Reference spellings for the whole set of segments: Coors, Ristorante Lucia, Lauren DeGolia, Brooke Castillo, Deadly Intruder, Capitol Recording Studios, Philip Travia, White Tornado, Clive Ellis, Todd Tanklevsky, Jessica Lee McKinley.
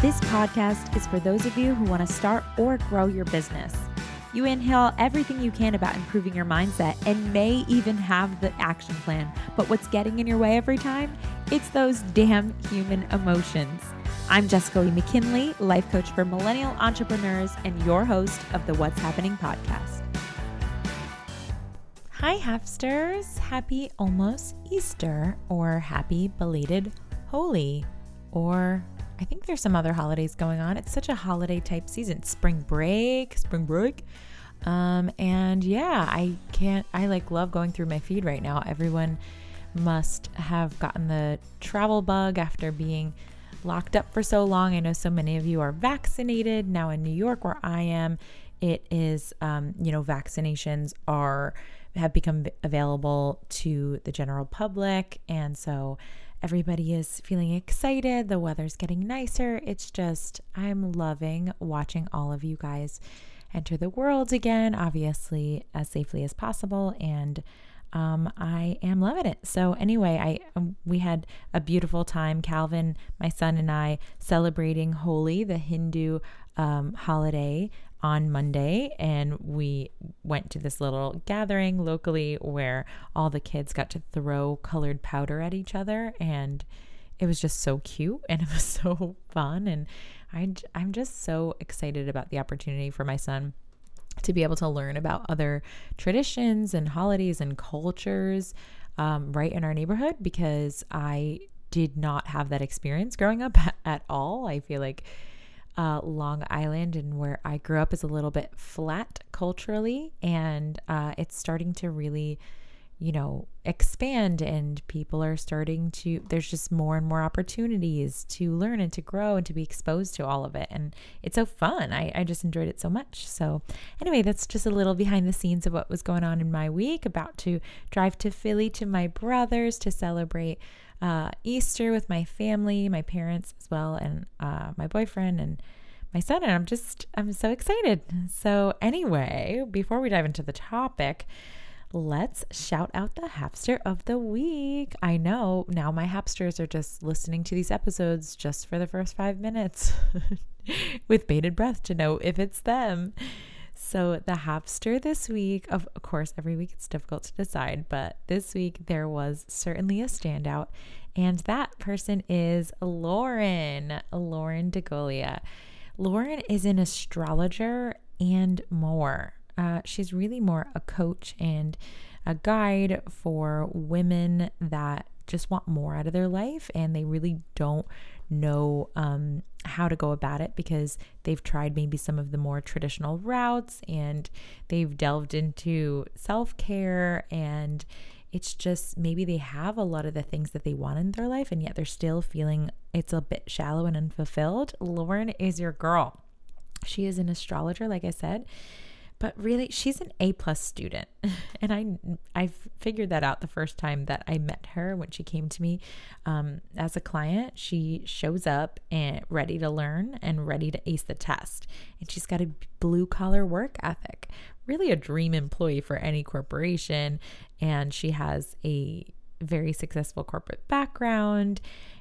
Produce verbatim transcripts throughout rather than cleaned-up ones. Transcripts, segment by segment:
This podcast is for those of you who want to start or grow your business. You inhale everything you can about improving your mindset and may even have the action plan. But what's getting in your way every time? It's those damn human emotions. I'm Jessica Lee McKinley, life coach for millennial entrepreneurs and your host of the What's Happening podcast. Hi, Hapsters. Happy almost Easter, or happy belated Holy, or I think there's some other holidays going on. It's such a holiday type season. Spring break, spring break. Um, and yeah, I can't, I like love going through my feed right now. Everyone must have gotten the travel bug after being locked up for so long. I know so many of you are vaccinated. Now in New York where I am, it is, um, you know, vaccinations are, have become available to the general public. And so everybody is feeling excited. The weather's getting nicer. It's just, I'm loving watching all of you guys enter the world again, obviously as safely as possible. And um, I am loving it. So anyway, I um, we had a beautiful time. Calvin, my son, and I celebrating Holi, the Hindu um, holiday, on Monday, and we went to this little gathering locally where all the kids got to throw colored powder at each other, and it was just so cute and it was so fun, and I, I'm just so excited about the opportunity for my son to be able to learn about other traditions and holidays and cultures um, right in our neighborhood, because I did not have that experience growing up at all. I feel like Uh, Long Island and where I grew up is a little bit flat culturally, and uh, it's starting to really, you know, expand, and people are starting to, there's just more and more opportunities to learn and to grow and to be exposed to all of it. And it's so fun. I, I just enjoyed it so much. So anyway, that's just a little behind the scenes of what was going on in my week. About to drive to Philly to my brother's to celebrate Uh, Easter with my family, my parents as well, and uh, my boyfriend and my son, and I'm just, I'm so excited. So anyway, before we dive into the topic, let's shout out the Hapster of the week. I know now my Hapsters are just listening to these episodes just for the first five minutes with bated breath to know if it's them. So the Hapster this week, of course, every week it's difficult to decide, but this week there was certainly a standout, and that person is Lauren, Lauren DeGolia. Lauren is an astrologer and more. Uh, she's really more a coach and a guide for women that just want more out of their life, and they really don't know um, how to go about it because they've tried maybe some of the more traditional routes and they've delved into self-care, and it's just maybe they have a lot of the things that they want in their life, and yet they're still feeling it's a bit shallow and unfulfilled. Lauren is your girl. She is an astrologer, like I said, but really she's an A-plus student. And I I figured that out the first time that I met her when she came to me um, as a client. She shows up and ready to learn and ready to ace the test. And she's got a blue-collar work ethic, really a dream employee for any corporation. And she has a very successful corporate background.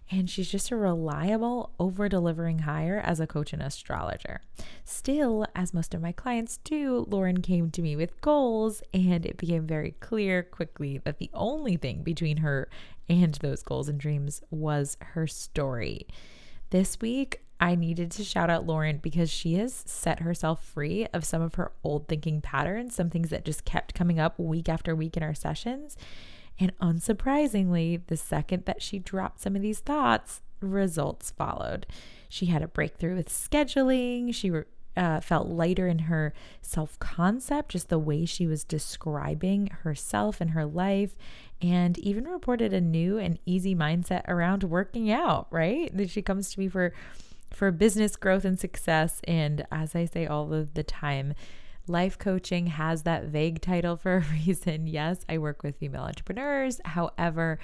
And she's just a reliable, over-delivering hire as a coach and astrologer. Still, as most of my clients do, Lauren came to me with goals, and it became very clear quickly that the only thing between her and those goals and dreams was her story. This week, I needed to shout out Lauren because she has set herself free of some of her old thinking patterns, some things that just kept coming up week after week in our sessions. And unsurprisingly, the second that she dropped some of these thoughts, results followed. She had a breakthrough with scheduling. She uh, felt lighter in her self-concept, just the way she was describing herself and her life, and even reported a new and easy mindset around working out, right? That she comes to me for, for business growth and success. And as I say all of the time, life coaching has that vague title for a reason. Yes, I work with female entrepreneurs. However,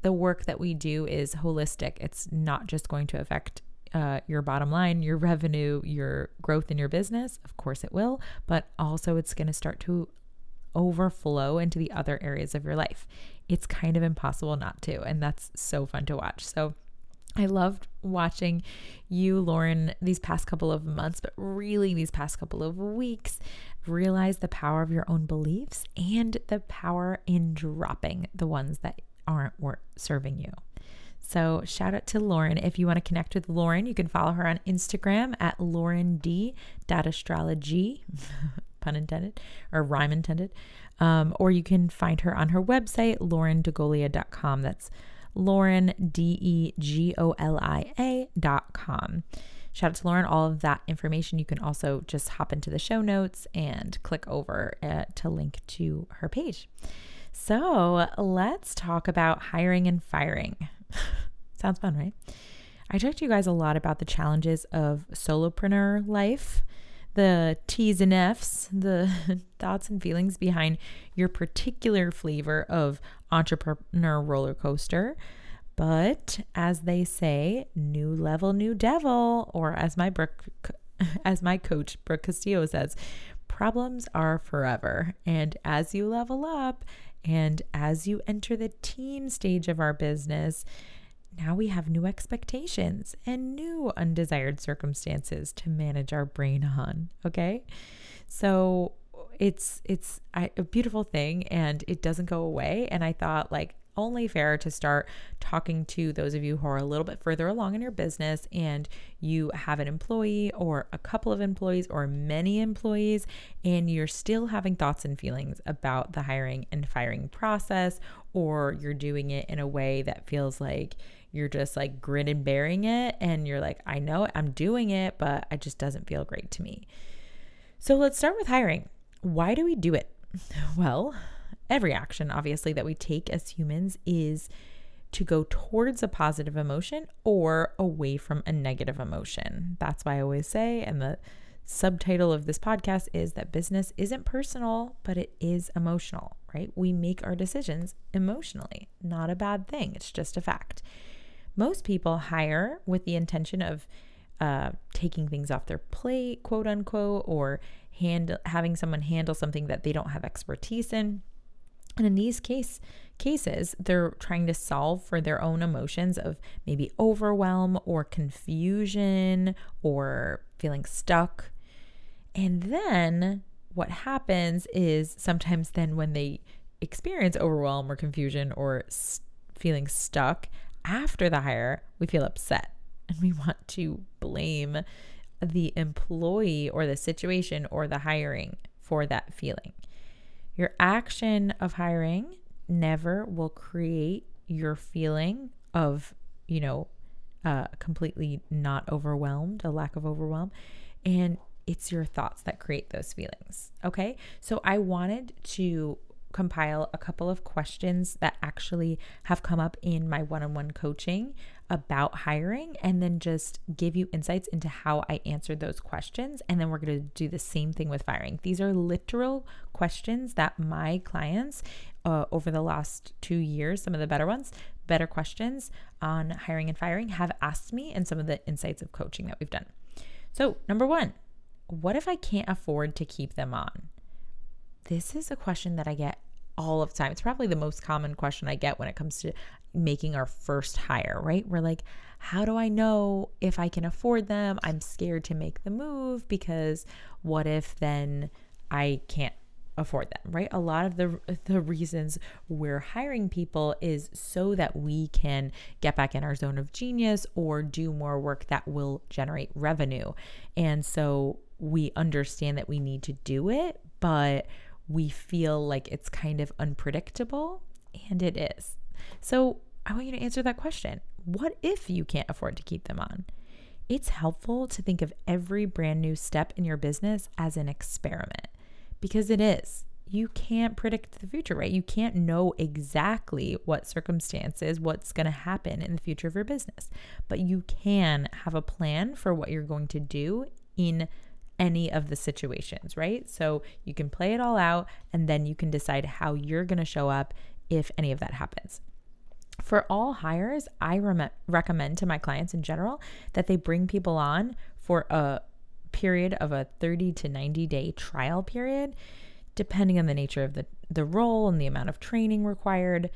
the work that we do is holistic. It's not just going to affect uh, your bottom line, your revenue, your growth in your business. Of course it will, but also it's going to start to overflow into the other areas of your life. It's kind of impossible not to, and that's so fun to watch. So I loved watching you, Lauren, these past couple of months, but really these past couple of weeks, realize the power of your own beliefs and the power in dropping the ones that aren't serving you. So shout out to Lauren. If you want to connect with Lauren, you can follow her on Instagram at lauren d dot astrology, pun intended, or rhyme intended. Um, or you can find her on her website, lauren degolia dot com. That's Lauren, D-E-G-O-L-I-A dot com. Shout out to Lauren. All of that information, you can also just hop into the show notes and click over uh, to link to her page. So let's talk about hiring and firing. Sounds fun, right? I talked to you guys a lot about the challenges of solopreneur life, the T's and F's, the thoughts and feelings behind your particular flavor of entrepreneur roller coaster. But as they say, new level, new devil, or as my Brooke, as my coach, Brooke Castillo says, problems are forever. And as you level up and as you enter the team stage of our business, now we have new expectations and new undesired circumstances to manage our brain on. Okay. So it's, it's a beautiful thing and it doesn't go away. And I thought, like, only fair to start talking to those of you who are a little bit further along in your business and you have an employee or a couple of employees or many employees, and you're still having thoughts and feelings about the hiring and firing process, or you're doing it in a way that feels like you're just like grin and bearing it. And you're like, I know it, I'm doing it, but it just doesn't feel great to me. So let's start with hiring. Why do we do it? Well, every action, obviously, that we take as humans is to go towards a positive emotion or away from a negative emotion. That's why I always say, and the subtitle of this podcast is that business isn't personal, but it is emotional, right? We make our decisions emotionally. Not a bad thing. It's just a fact. Most people hire with the intention of uh, taking things off their plate, quote unquote, or handle, having someone handle something that they don't have expertise in. And in these case cases, they're trying to solve for their own emotions of maybe overwhelm or confusion or feeling stuck. And then what happens is sometimes then when they experience overwhelm or confusion or s- feeling stuck after the hire, we feel upset and we want to blame the employee or the situation or the hiring for that feeling. Your action of hiring never will create your feeling of, you know, uh, completely not overwhelmed, a lack of overwhelm. And it's your thoughts that create those feelings. Okay. So I wanted to compile a couple of questions that actually have come up in my one-on-one coaching about hiring, and then just give you insights into how I answered those questions. And then we're going to do the same thing with firing. These are literal questions that my clients uh, over the last two years, some of the better ones, better questions on hiring and firing, have asked me, and some of the insights of coaching that we've done. So number one, what if I can't afford to keep them on? This is a question that I get all of the time. It's probably the most common question I get when it comes to making our first hire, right? We're like, how do I know if I can afford them? I'm scared to make the move because what if then I can't afford them, right? A lot of the the reasons we're hiring people is so that we can get back in our zone of genius or do more work that will generate revenue. And so we understand that we need to do it, but we feel like it's kind of unpredictable, and it is. So I want you to answer that question. What if you can't afford to keep them on? It's helpful to think of every brand new step in your business as an experiment, because it is. You can't predict the future, right? You can't know exactly what circumstances, what's going to happen in the future of your business, but you can have a plan for what you're going to do in any of the situations, right? So you can play it all out, and then you can decide how you're going to show up if any of that happens. For all hires, I re- recommend to my clients in general that they bring people on for a period of a thirty to ninety day trial period, depending on the nature of the, the role and the amount of training required.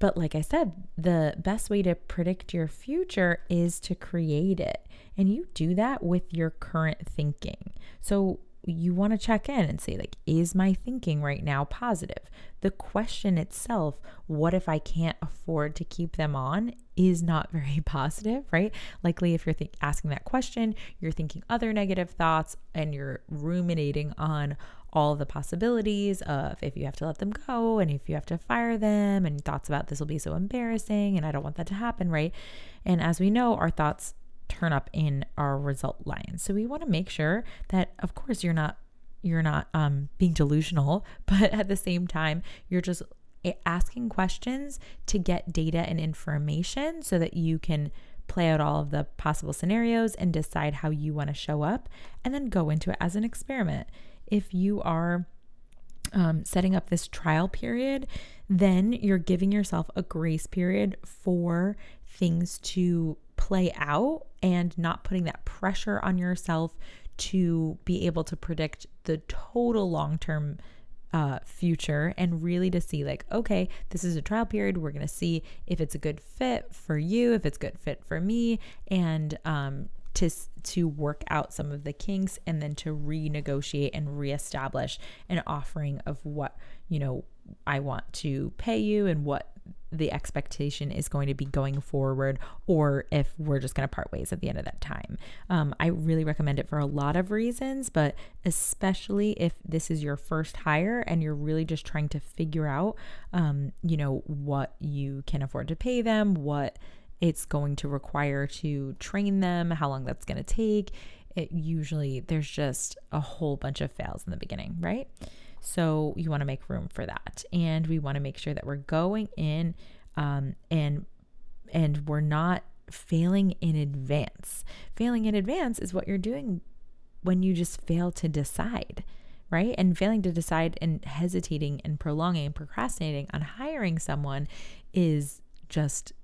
But like I said, the best way to predict your future is to create it. And you do that with your current thinking. So you want to check in and say, like, is my thinking right now positive? The question itself, what if I can't afford to keep them on, is not very positive, right? Likely if you're th- asking that question, you're thinking other negative thoughts and you're ruminating on all the possibilities of if you have to let them go and if you have to fire them, and thoughts about this will be so embarrassing and I don't want that to happen, right? And as we know, our thoughts turn up in our result line. So we want to make sure that, of course, you're not you're not um, being delusional, but at the same time, you're just asking questions to get data and information so that you can play out all of the possible scenarios and decide how you want to show up, and then go into it as an experiment. If you are um, setting up this trial period, then you're giving yourself a grace period for things to play out and not putting that pressure on yourself to be able to predict the total long-term uh, future, and really to see like, okay, this is a trial period. We're going to see if it's a good fit for you, if it's a good fit for me, and um, to, to work out some of the kinks, and then to renegotiate and reestablish an offering of what, you know, I want to pay you and what the expectation is going to be going forward, or if we're just going to part ways at the end of that time. Um, I really recommend it for a lot of reasons, but especially if this is your first hire and you're really just trying to figure out, um, you know, what you can afford to pay them, what it's going to require to train them, how long that's going to take. It usually, there's just a whole bunch of fails in the beginning, right? So you want to make room for that. And we want to make sure that we're going in um, and and we're not failing in advance. Failing in advance is what you're doing when you just fail to decide, right? And failing to decide and hesitating and prolonging and procrastinating on hiring someone is just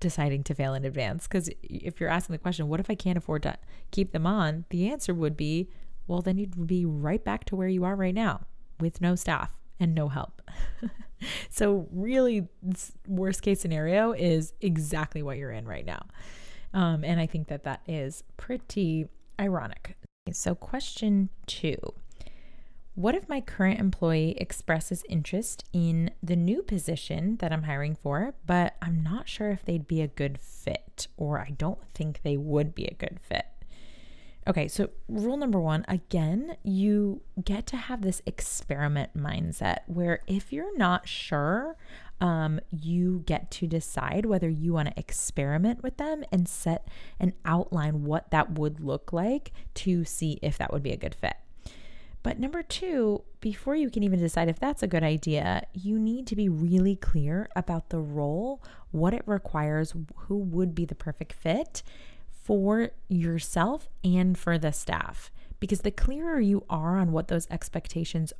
deciding to fail in advance. Because if you're asking the question, what if I can't afford to keep them on? The answer would be, well, then you'd be right back to where you are right now, with no staff and no help. So really, worst case scenario is exactly what you're in right now. Um, and I think that that is pretty ironic. So question two, what if my current employee expresses interest in the new position that I'm hiring for, but I'm not sure if they'd be a good fit, or I don't think they would be a good fit? Okay, so rule number one, again, you get to have this experiment mindset where if you're not sure, um, you get to decide whether you want to experiment with them and set and outline what that would look like to see if that would be a good fit. But number two, before you can even decide if that's a good idea, you need to be really clear about the role, what it requires, who would be the perfect fit for yourself and for the staff, because the clearer you are on what those expectations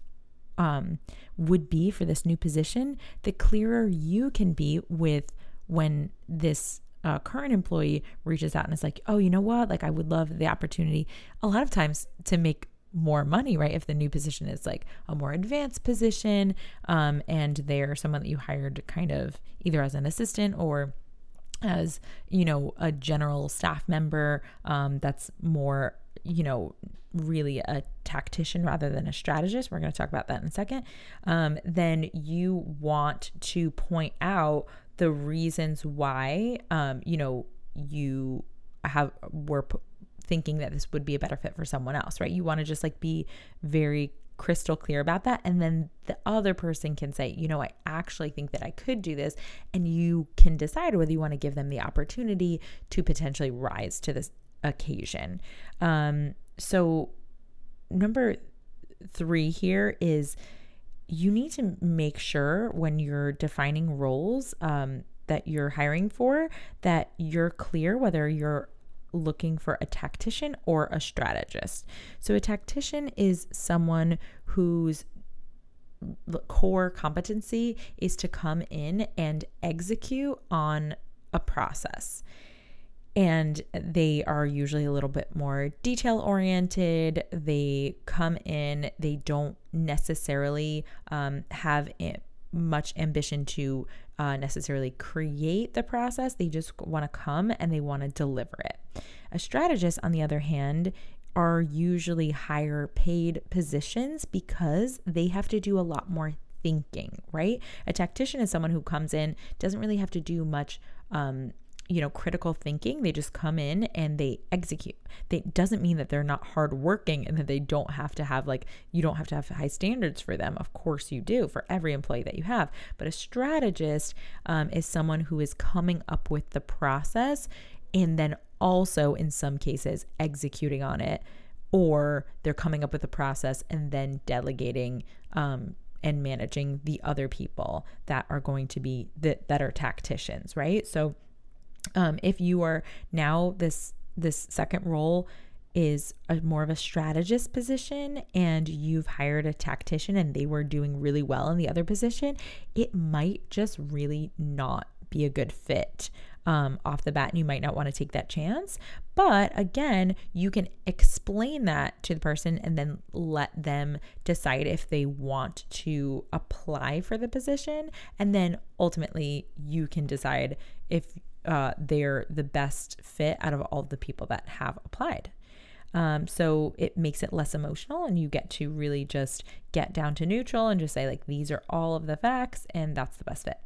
um, would be for this new position, the clearer you can be with when this uh, current employee reaches out and is like, oh, you know what? Like, I would love the opportunity a lot of times to make more money, right? If the new position is like a more advanced position um, and they're someone that you hired kind of either as an assistant or as, you know, a general staff member, um, that's more, you know, really a tactician rather than a strategist. We're going to talk about that in a second. Um, then you want to point out the reasons why, um, you know, you have, were p- thinking that this would be a better fit for someone else, right? You want to just like be very crystal clear about that. And then the other person can say, you know, I actually think that I could do this. And you can decide whether you want to give them the opportunity to potentially rise to this occasion. Um, so number three here is you need to make sure when you're defining roles um, that you're hiring for, that you're clear whether you're looking for a tactician or a strategist. So a tactician is someone whose core competency is to come in and execute on a process. And they are usually a little bit more detail oriented. They come in, they don't necessarily um, have it much ambition to uh, necessarily create the process. They just want to come and they want to deliver it. A strategist, on the other hand, are usually higher paid positions because they have to do a lot more thinking, right? A tactician is someone who comes in, doesn't really have to do much, um, you know, critical thinking. They just come in and they execute. That doesn't mean that they're not hardworking and that they don't have to have, like, you don't have to have high standards for them. Of course you do, for every employee that you have. But a strategist um, is someone who is coming up with the process and then also in some cases executing on it, or they're coming up with the process and then delegating um, and managing the other people that are going to be that, that are tacticians, right? So um, if you are now this, this second role is a, more of a strategist position, and you've hired a tactician and they were doing really well in the other position, it might just really not be a good fit. Um, off the bat, and you might not want to take that chance. But again, you can explain that to the person and then let them decide if they want to apply for the position. And then ultimately you can decide if uh, they're the best fit out of all the people that have applied. Um, so it makes it less emotional, and you get to really just get down to neutral and just say, like, these are all of the facts and that's the best fit.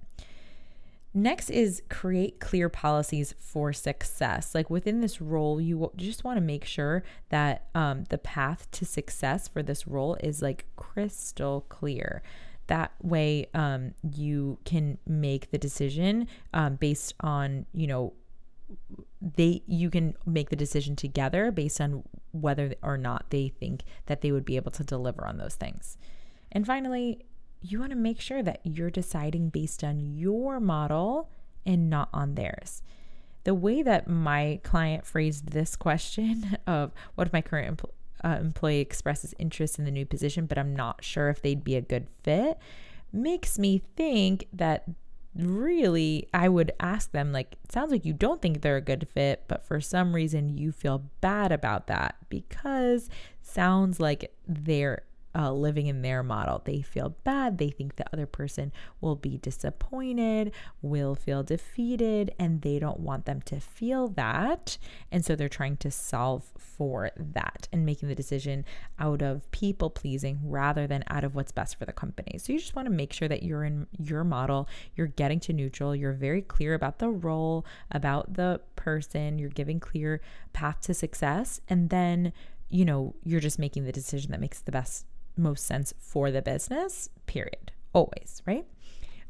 Next is create clear policies for success. Like, within this role, you just want to make sure that um, the path to success for this role is, like, crystal clear. That way um, you can make the decision um, based on, you know, they, you can make the decision together based on whether or not they think that they would be able to deliver on those things. And finally, you want to make sure that you're deciding based on your model and not on theirs. The way that my client phrased this question of what if my current empl- uh, employee expresses interest in the new position, but I'm not sure if they'd be a good fit, makes me think that really I would ask them, like, it sounds like you don't think they're a good fit, but for some reason you feel bad about that because sounds like they're Uh, living in their model. They feel bad. They think the other person will be disappointed, will feel defeated, and they don't want them to feel that. And so they're trying to solve for that and making the decision out of people pleasing rather than out of what's best for the company. So you just want to make sure that you're in your model, you're getting to neutral, you're very clear about the role, about the person, you're giving clear path to success, and then, you know, you're just making the decision that makes the best most sense for the business, period. Always, right?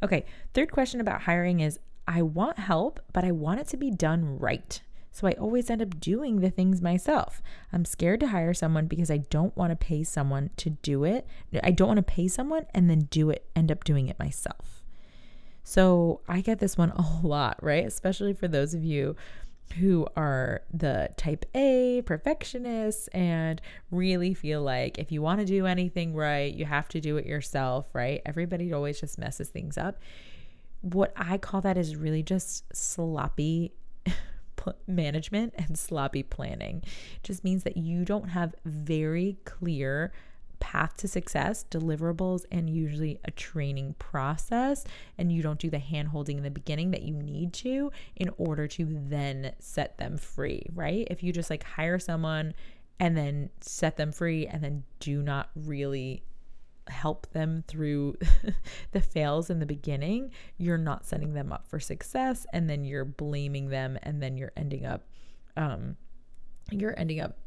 Okay. Third question about hiring is, I want help, but I want it to be done right. So I always end up doing the things myself. I'm scared to hire someone because I don't want to pay someone to do it. I don't want to pay someone and then do it, end up doing it myself. So I get this one a lot, right? Especially for those of you who are the type A perfectionists and really feel like if you want to do anything right, you have to do it yourself, right? Everybody always just messes things up. What I call that is really just sloppy management and sloppy planning. It just means that you don't have very clear path to success, deliverables, and usually a training process, and you don't do the hand-holding in the beginning that you need to in order to then set them free, right? If you just, like, hire someone and then set them free and then do not really help them through the fails in the beginning, you're not setting them up for success, and then you're blaming them, and then you're ending up um you're ending up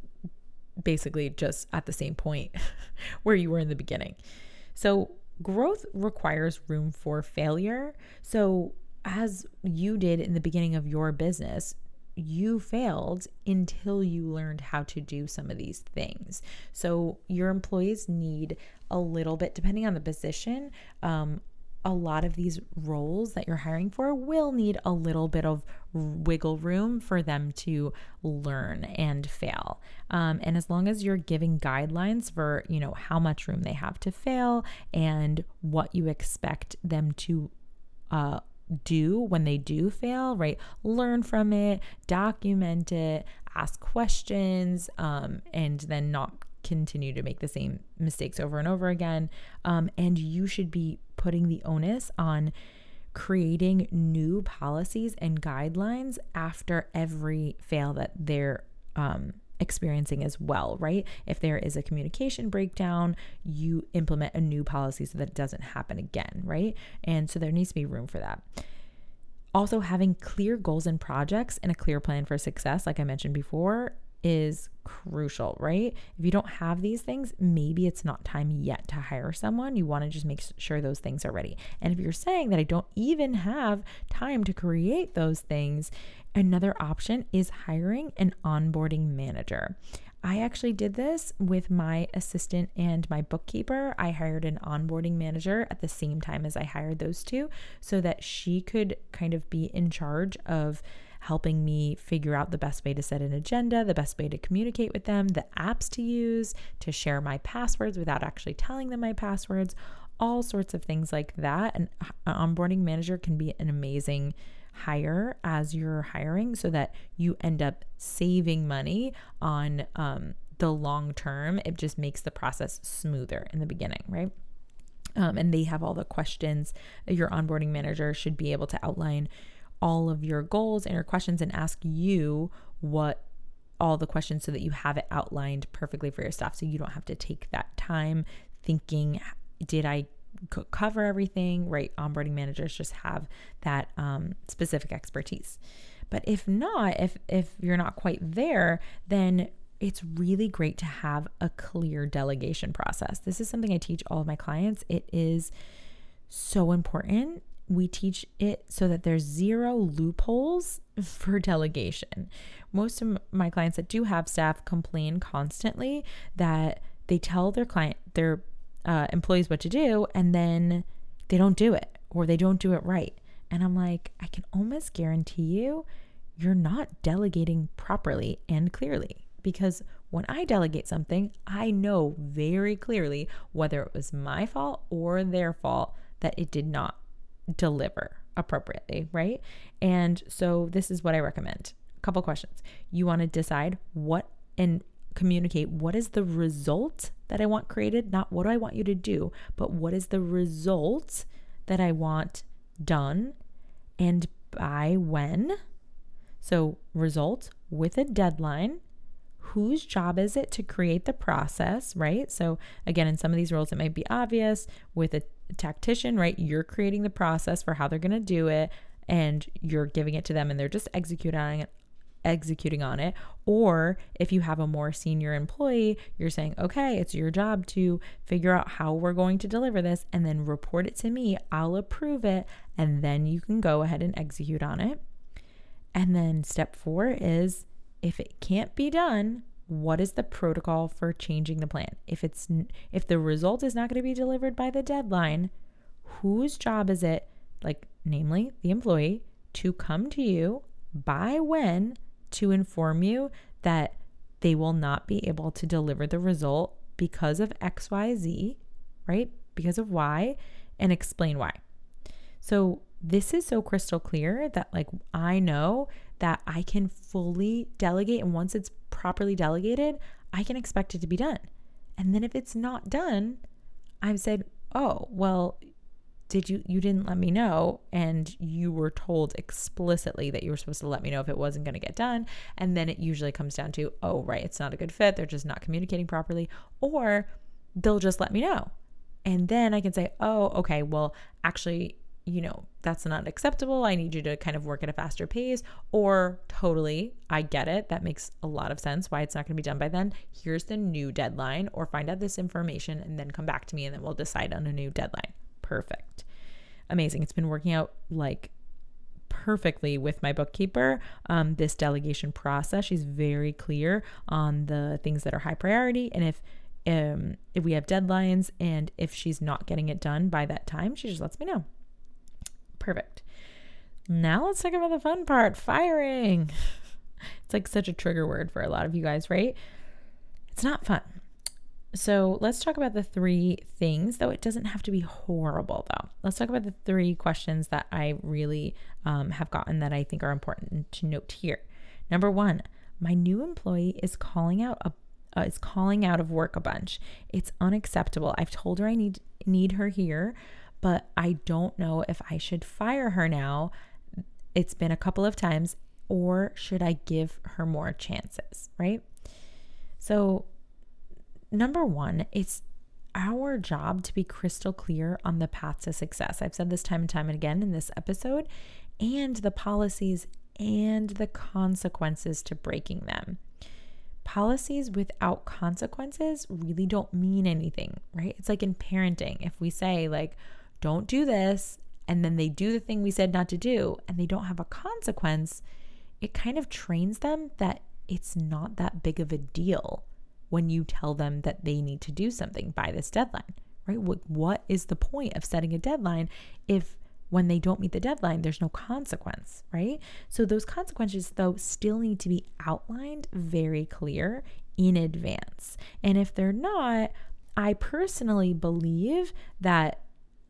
basically just at the same point where you were in the beginning. So growth requires room for failure. So as you did in the beginning of your business, you failed until you learned how to do some of these things. So your employees need a little bit, depending on the position, um, a lot of these roles that you're hiring for will need a little bit of wiggle room for them to learn and fail. Um, and as long as you're giving guidelines for, you know, how much room they have to fail and what you expect them to uh, do when they do fail, right? Learn from it, document it, ask questions, um, and then not continue to make the same mistakes over and over again. Um, and you should be putting the onus on creating new policies and guidelines after every fail that they're um, experiencing as well, right? If there is a communication breakdown, you implement a new policy so that it doesn't happen again, right? And so there needs to be room for that. Also, having clear goals and projects and a clear plan for success, like I mentioned before, is crucial, right? If you don't have these things, maybe it's not time yet to hire someone. You want to just make sure those things are ready. And if you're saying that I don't even have time to create those things, another option is hiring an onboarding manager. I actually did this with my assistant and my bookkeeper. I hired an onboarding manager at the same time as I hired those two so that she could kind of be in charge of helping me figure out the best way to set an agenda, the best way to communicate with them, the apps to use, to share my passwords without actually telling them my passwords, all sorts of things like that. And an onboarding manager can be an amazing hire as you're hiring so that you end up saving money on um, the long term. It just makes the process smoother in the beginning, right? Um, and they have all the questions. Your onboarding manager should be able to outline all of your goals and your questions and ask you what all the questions so that you have it outlined perfectly for your staff. So you don't have to take that time thinking, did I cover everything, right? Onboarding managers just have that um, specific expertise. But if not, if, if you're not quite there, then it's really great to have a clear delegation process. This is something I teach all of my clients. It is so important. We teach it so that there's zero loopholes for delegation. Most of my clients that do have staff complain constantly that they tell their client, their uh, employees what to do, and then they don't do it or they don't do it right. And I'm like, I can almost guarantee you, you're not delegating properly and clearly, because when I delegate something, I know very clearly whether it was my fault or their fault that it did not deliver appropriately, right? And so this is what I recommend. A couple questions. You want to decide what and communicate what is the result that I want created, not what do I want you to do, but what is the result that I want done and by when. So results with a deadline. Whose job is it to create the process, right? So again, in some of these roles, it might be obvious with a tactician, right? You're creating the process for how they're going to do it and you're giving it to them and they're just executing, executing on it. Or if you have a more senior employee, you're saying, okay, it's your job to figure out how we're going to deliver this and then report it to me. I'll approve it. And then you can go ahead and execute on it. And then step four is, if it can't be done, what is the protocol for changing the plan? If it's if the result is not going to be delivered by the deadline, whose job is it, like namely the employee, to come to you by when to inform you that they will not be able to deliver the result because of X Y Z, right? Because of Y, and explain why. So this is so crystal clear that like I know that I can fully delegate, and once it's properly delegated, I can expect it to be done. And then if it's not done, I've said, oh, well, did you, you didn't let me know, and you were told explicitly that you were supposed to let me know if it wasn't going to get done. And then it usually comes down to, oh, right, it's not a good fit. They're just not communicating properly, or they'll just let me know. And then I can say, oh, okay, well, actually, you know, that's not acceptable. I need you to kind of work at a faster pace, or totally, I get it. That makes a lot of sense why it's not going to be done by then. Here's the new deadline, or find out this information and then come back to me and then we'll decide on a new deadline. Perfect. Amazing. It's been working out like perfectly with my bookkeeper. Um, this delegation process, she's very clear on the things that are high priority. And if um, if we have deadlines and if she's not getting it done by that time, she just lets me know. Perfect. Now let's talk about the fun part, firing. It's like such a trigger word for a lot of you guys, right? It's not fun. So let's talk about the three things, though it doesn't have to be horrible, though. Let's talk about the three questions that I really um, have gotten that I think are important to note here. Number one, my new employee is calling out a, uh, is calling out of work a bunch. It's unacceptable. I've told her I need need her here, but I don't know if I should fire her now. It's been a couple of times, or should I give her more chances, right? So number one, it's our job to be crystal clear on the path to success. I've said this time and time again in this episode, and the policies and the consequences to breaking them. Policies without consequences really don't mean anything, right? It's like in parenting. If we say like, don't do this, and then they do the thing we said not to do, and they don't have a consequence, it kind of trains them that it's not that big of a deal when you tell them that they need to do something by this deadline, right? What, what is the point of setting a deadline if when they don't meet the deadline, there's no consequence, right? So those consequences, though, still need to be outlined very clear in advance. And if they're not, I personally believe that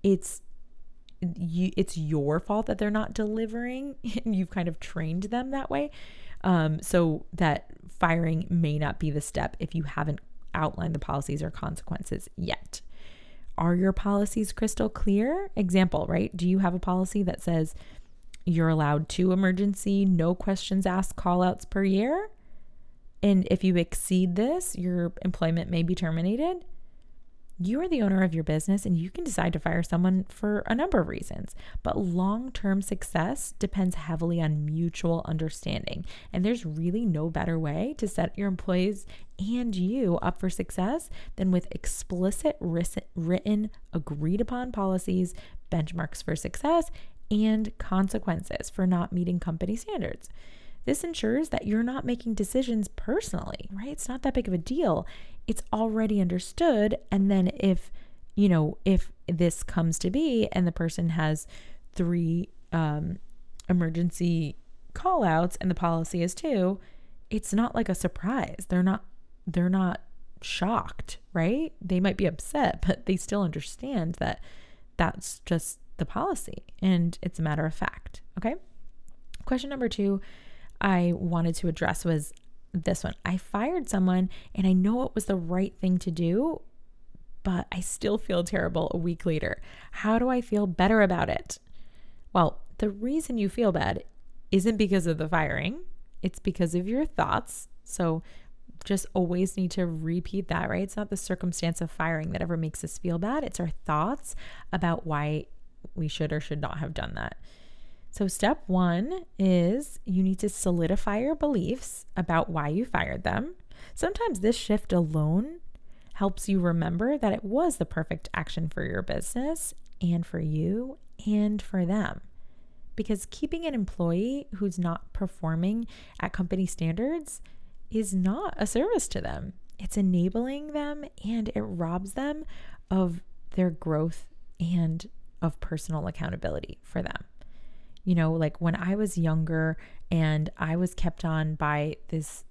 it's you, it's your fault that they're not delivering, and you've kind of trained them that way. Um, so that firing may not be the step if you haven't outlined the policies or consequences yet. Are your policies crystal clear? Example, right? Do you have a policy that says you're allowed two emergency, no questions asked callouts per year? And if you exceed this, your employment may be terminated. You are the owner of your business, and you can decide to fire someone for a number of reasons, but long-term success depends heavily on mutual understanding. And there's really no better way to set your employees and you up for success than with explicit written, agreed upon policies, benchmarks for success, and consequences for not meeting company standards. This ensures that you're not making decisions personally, right? It's not that big of a deal. It's already understood. And then if, you know, if this comes to be and the person has three um, emergency call outs and the policy is two, it's not like a surprise. They're not, they're not shocked, right? They might be upset, but they still understand that that's just the policy and it's a matter of fact. Okay. Question number two I wanted to address was this one. I fired someone and I know it was the right thing to do, but I still feel terrible a week later. How do I feel better about it? Well, the reason you feel bad isn't because of the firing. It's because of your thoughts. So just always need to repeat that, right? It's not the circumstance of firing that ever makes us feel bad. It's our thoughts about why we should or should not have done that. So step one is you need to solidify your beliefs about why you fired them. Sometimes this shift alone helps you remember that it was the perfect action for your business and for you and for them. Because keeping an employee who's not performing at company standards is not a service to them. It's enabling them, and it robs them of their growth and of personal accountability for them. You know, like when I was younger and I was kept on by this,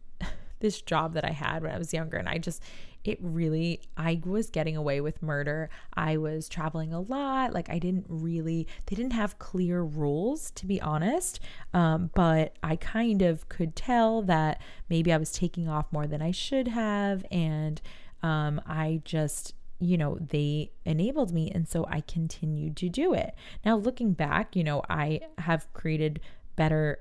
this job that I had when I was younger, and I just, it really, I was getting away with murder. I was traveling a lot. Like I didn't really, they didn't have clear rules, to be honest. Um, but I kind of could tell that maybe I was taking off more than I should have. And um, I just, you know, they enabled me. And so I continued to do it. Now, looking back, you know, I have created better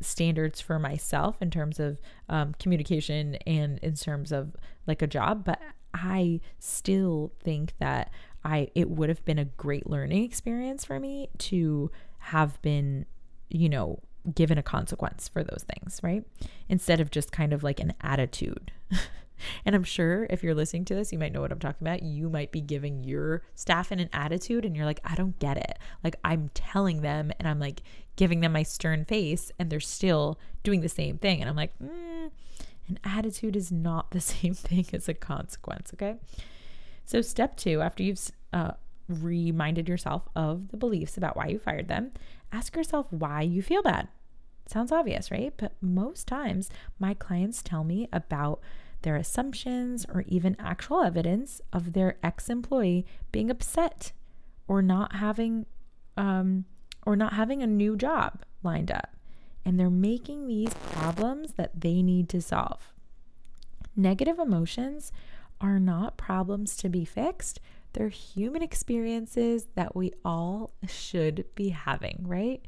standards for myself in terms of um, communication and in terms of like a job, but I still think that I, it would have been a great learning experience for me to have been, you know, given a consequence for those things, right? Instead of just kind of like an attitude. And I'm sure if you're listening to this, you might know what I'm talking about. You might be giving your staff an attitude and you're like, I don't get it. Like I'm telling them and I'm like giving them my stern face and they're still doing the same thing. And I'm like, mm, an attitude is not the same thing as a consequence. Okay. So step two, after you've uh, reminded yourself of the beliefs about why you fired them, ask yourself why you feel bad. Sounds obvious, right? But most times my clients tell me about their assumptions or even actual evidence of their ex-employee being upset or not having um, or not having a new job lined up. And they're making these problems that they need to solve. Negative emotions are not problems to be fixed. They're human experiences that we all should be having, right?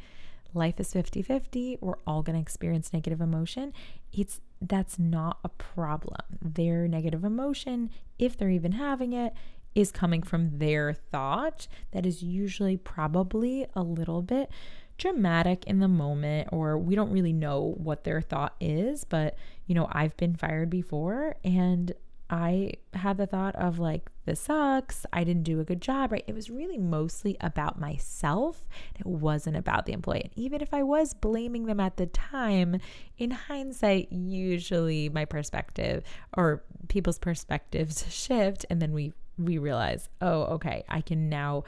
Life is fifty-fifty. We're all going to experience negative emotion. It's that's not a problem. Their negative emotion, if they're even having it, is coming from their thought that is usually probably a little bit dramatic in the moment, or we don't really know what their thought is. But, you know, I've been fired before and I had the thought of like, this sucks, I didn't do a good job, right? It was really mostly about myself. It wasn't about the employee. And even if I was blaming them at the time, in hindsight, usually my perspective or people's perspectives shift. And then we, we realize, oh, okay, I can now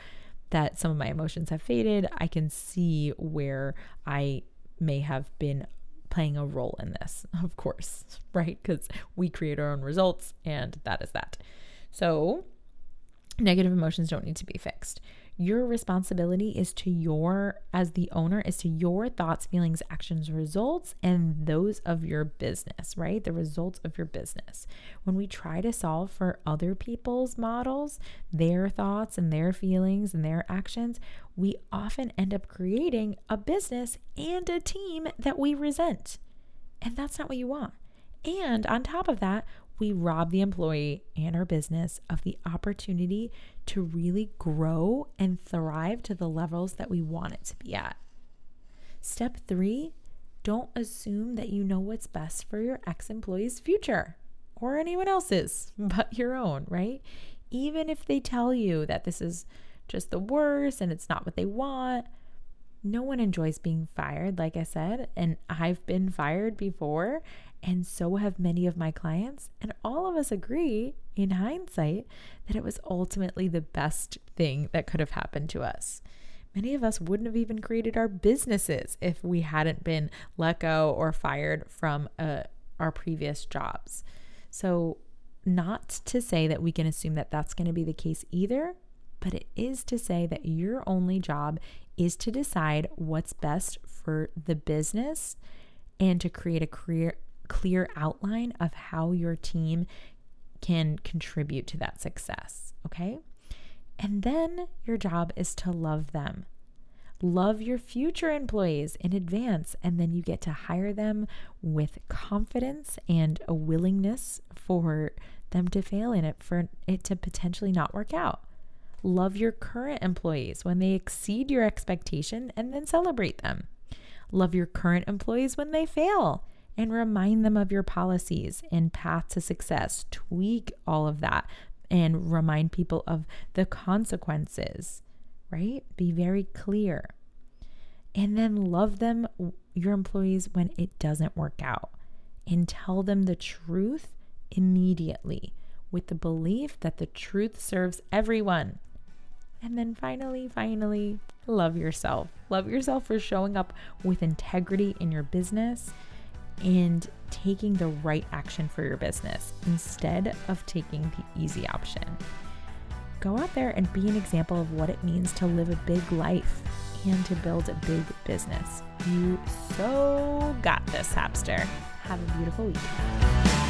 that some of my emotions have faded, I can see where I may have been playing a role in this, of course, right? Because we create our own results, and that is that. So negative emotions don't need to be fixed. Your responsibility is to your, as the owner, is to your thoughts, feelings, actions, results, and those of your business, right? The results of your business. When we try to solve for other people's models, their thoughts and their feelings and their actions, we often end up creating a business and a team that we resent. And that's not what you want. And on top of that, we rob the employee and our business of the opportunity to really grow and thrive to the levels that we want it to be at. Step three, don't assume that you know what's best for your ex-employee's future or anyone else's but your own, right? Even if they tell you that this is just the worst and it's not what they want, no one enjoys being fired, like I said, and I've been fired before. And so have many of my clients. And all of us agree in hindsight that it was ultimately the best thing that could have happened to us. Many of us wouldn't have even created our businesses if we hadn't been let go or fired from uh, our previous jobs. So not to say that we can assume that that's going to be the case either, but it is to say that your only job is to decide what's best for the business and to create a career clear outline of how your team can contribute to that success, okay? And then your job is to love them. Love your future employees in advance, and then you get to hire them with confidence and a willingness for them to fail in it, for it to potentially not work out. Love your current employees when they exceed your expectation, and then celebrate them. Love your current employees when they fail, and remind them of your policies and path to success. Tweak all of that and remind people of the consequences, right? Be very clear. And then love them, your employees, when it doesn't work out, and tell them the truth immediately with the belief that the truth serves everyone. And then finally, finally, love yourself. Love yourself for showing up with integrity in your business and taking the right action for your business instead of taking the easy option. Go out there and be an example of what it means to live a big life and to build a big business. You so got this, Hapster. Have a beautiful week.